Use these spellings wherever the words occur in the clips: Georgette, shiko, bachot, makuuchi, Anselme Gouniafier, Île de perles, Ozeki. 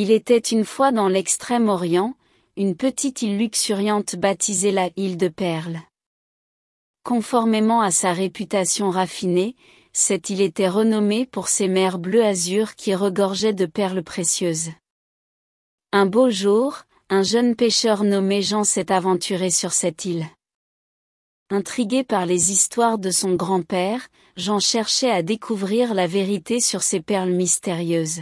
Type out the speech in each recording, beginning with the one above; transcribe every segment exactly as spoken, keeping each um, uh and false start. Il était une fois dans l'extrême-orient, une petite île luxuriante baptisée la île de perles. Conformément à sa réputation raffinée, cette île était renommée pour ses mers bleu-azur qui regorgeaient de perles précieuses. Un beau jour, un jeune pêcheur nommé Jean s'est aventuré sur cette île. Intrigué par les histoires de son grand-père, Jean cherchait à découvrir la vérité sur ces perles mystérieuses.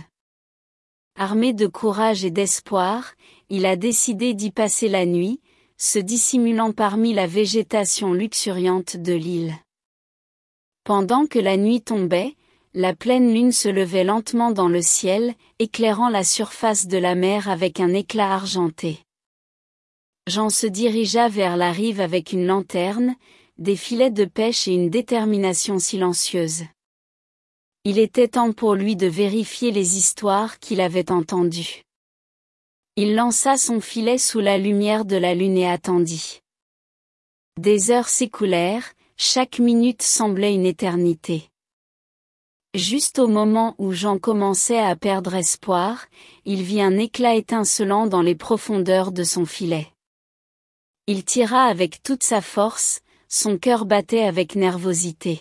Armé de courage et d'espoir, il a décidé d'y passer la nuit, se dissimulant parmi la végétation luxuriante de l'île. Pendant que la nuit tombait, la pleine lune se levait lentement dans le ciel, éclairant la surface de la mer avec un éclat argenté. Jean se dirigea vers la rive avec une lanterne, des filets de pêche et une détermination silencieuse. Il était temps pour lui de vérifier les histoires qu'il avait entendues. Il lança son filet sous la lumière de la lune et attendit. Des heures s'écoulèrent, chaque minute semblait une éternité. Juste au moment où Jean commençait à perdre espoir, il vit un éclat étincelant dans les profondeurs de son filet. Il tira avec toute sa force, son cœur battait avec nervosité.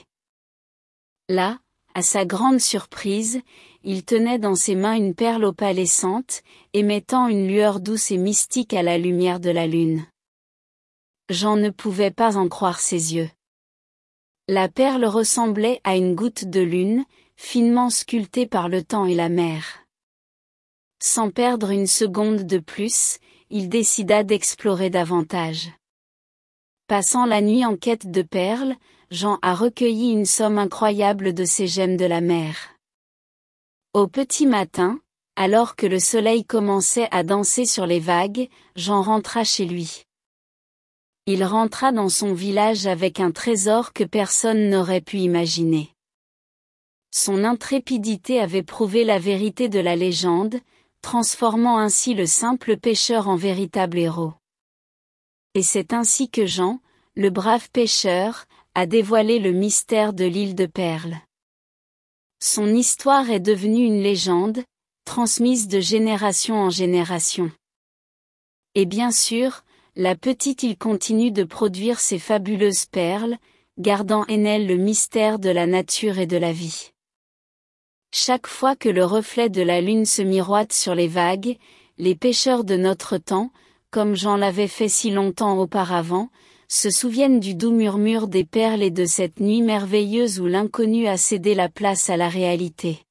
Là, à sa grande surprise, il tenait dans ses mains une perle opalescente, émettant une lueur douce et mystique à la lumière de la lune. Jean ne pouvait pas en croire ses yeux. La perle ressemblait à une goutte de lune, finement sculptée par le temps et la mer. Sans perdre une seconde de plus, il décida d'explorer davantage. Passant la nuit en quête de perles, Jean a recueilli une somme incroyable de ces gemmes de la mer. Au petit matin, alors que le soleil commençait à danser sur les vagues, Jean rentra chez lui. Il rentra dans son village avec un trésor que personne n'aurait pu imaginer. Son intrépidité avait prouvé la vérité de la légende, transformant ainsi le simple pêcheur en véritable héros. Et c'est ainsi que Jean, le brave pêcheur, a dévoilé le mystère de l'île de perles. Son histoire est devenue une légende, transmise de génération en génération. Et bien sûr, la petite île continue de produire ses fabuleuses perles, gardant en elle le mystère de la nature et de la vie. Chaque fois que le reflet de la lune se miroite sur les vagues, les pêcheurs de notre temps, comme Jean l'avait fait si longtemps auparavant, se souviennent du doux murmure des perles et de cette nuit merveilleuse où l'inconnu a cédé la place à la réalité.